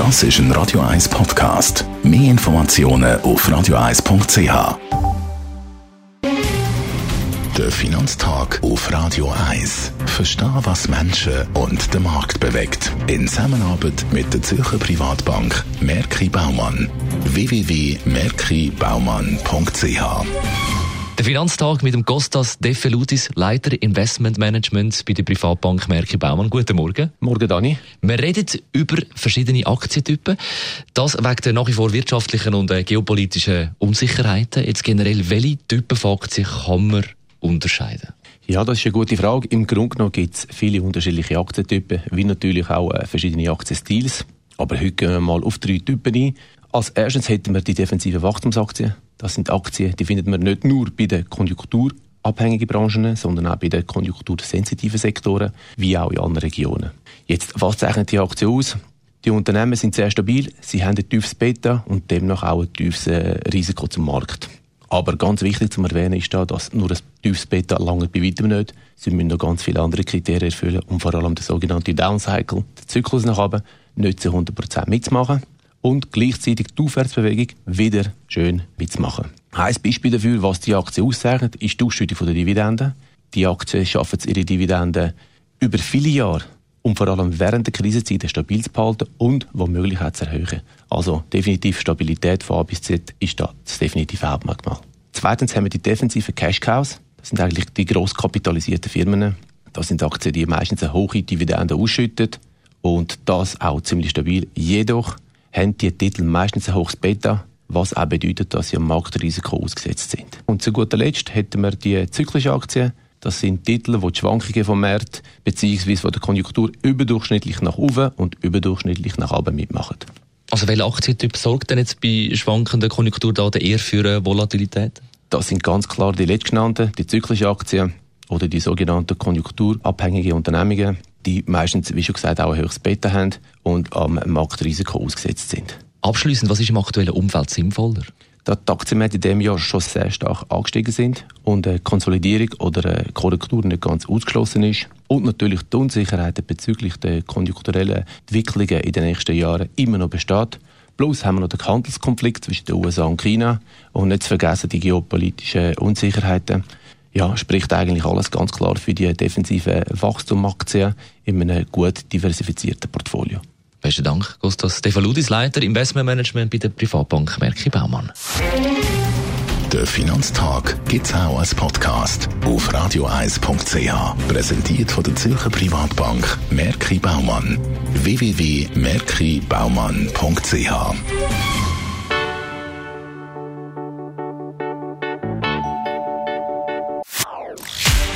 Das ist ein Radio 1 Podcast. Mehr Informationen auf radio1.ch. Der Finanztag auf Radio 1. Verstehen, was Menschen und den Markt bewegt. In Zusammenarbeit mit der Zürcher Privatbank Merck Baumann. www.merckbaumann.ch. Der Finanztag mit dem Costas Defelutis, Leiter Investmentmanagement bei der Privatbank Merck Baumann. Guten Morgen. Morgen, Dani. Wir reden über verschiedene Aktientypen. Das wegen der nach wie vor wirtschaftlichen und geopolitischen Unsicherheiten. Jetzt generell, welche Typen von Aktien kann man unterscheiden? Ja, das ist eine gute Frage. Im Grunde genommen gibt es viele unterschiedliche Aktientypen, wie natürlich auch verschiedene Aktienstils. Aber heute gehen wir mal auf 3 Typen ein. Als Erstes hätten wir die defensiven Wachstumsaktien. Das sind Aktien, die findet man nicht nur bei den konjunkturabhängigen Branchen, sondern auch bei den konjunktursensitiven Sektoren, wie auch in anderen Regionen. Jetzt, was zeichnet die Aktie aus? Die Unternehmen sind sehr stabil, sie haben ein tiefes Beta und demnach auch ein tiefes Risiko zum Markt. Aber ganz wichtig zu erwähnen ist da, dass nur ein tiefes Beta lange bei weitem nicht. Sie müssen noch ganz viele andere Kriterien erfüllen, um vor allem den sogenannten Downcycle, den Zyklus nach oben, nicht zu 100% mitzumachen und gleichzeitig die Aufwärtsbewegung wieder schön mitzumachen. Ein Beispiel dafür, was die Aktie auszeichnet, ist die Ausschüttung der Dividenden. Die Aktien schaffen es, ihre Dividenden über viele Jahre, um vor allem während der Krisenzeiten stabil zu behalten und womöglich auch zu erhöhen. Also definitiv Stabilität von A bis Z ist da das definitive Hauptmerkmal. Zweitens haben wir die defensiven Cash Cows. Das sind eigentlich die gross kapitalisierten Firmen. Das sind Aktien, die meistens eine hohe Dividende ausschütten und das auch ziemlich stabil. Jedoch haben die Titel meistens ein hohes Beta, was auch bedeutet, dass sie am Marktrisiko ausgesetzt sind. Und zu guter Letzt hätten wir die zyklischen Aktien. Das sind Titel, die Schwankungen vom Markt bzw. von der Konjunktur überdurchschnittlich nach oben und überdurchschnittlich nach unten mitmachen. Also welcher Aktientyp sorgt denn jetzt bei schwankenden Konjunkturdaten eher für eine Volatilität? Das sind ganz klar die letztgenannten, die zyklischen Aktien oder die sogenannten konjunkturabhängigen Unternehmungen, die meistens, wie schon gesagt, auch ein höheres Beta haben und am Marktrisiko ausgesetzt sind. Abschliessend, was ist im aktuellen Umfeld sinnvoller? Da die Aktienmärkte in diesem Jahr schon sehr stark angestiegen sind und eine Konsolidierung oder eine Korrektur nicht ganz ausgeschlossen ist und natürlich die Unsicherheiten bezüglich der konjunkturellen Entwicklungen in den nächsten Jahren immer noch besteht. Plus haben wir noch den Handelskonflikt zwischen den USA und China und nicht zu vergessen die geopolitischen Unsicherheiten. Ja, spricht eigentlich alles ganz klar für die defensive Wachstumsaktien in einem gut diversifizierten Portfolio. Besten Dank, Costas Defelutis, Leiter Investmentmanagement bei der Privatbank Merck Baumann. Der Finanztag gibt's auch als Podcast auf radio1.ch. Präsentiert von der Zürcher Privatbank Merck Baumann. www.merckbaumann.ch.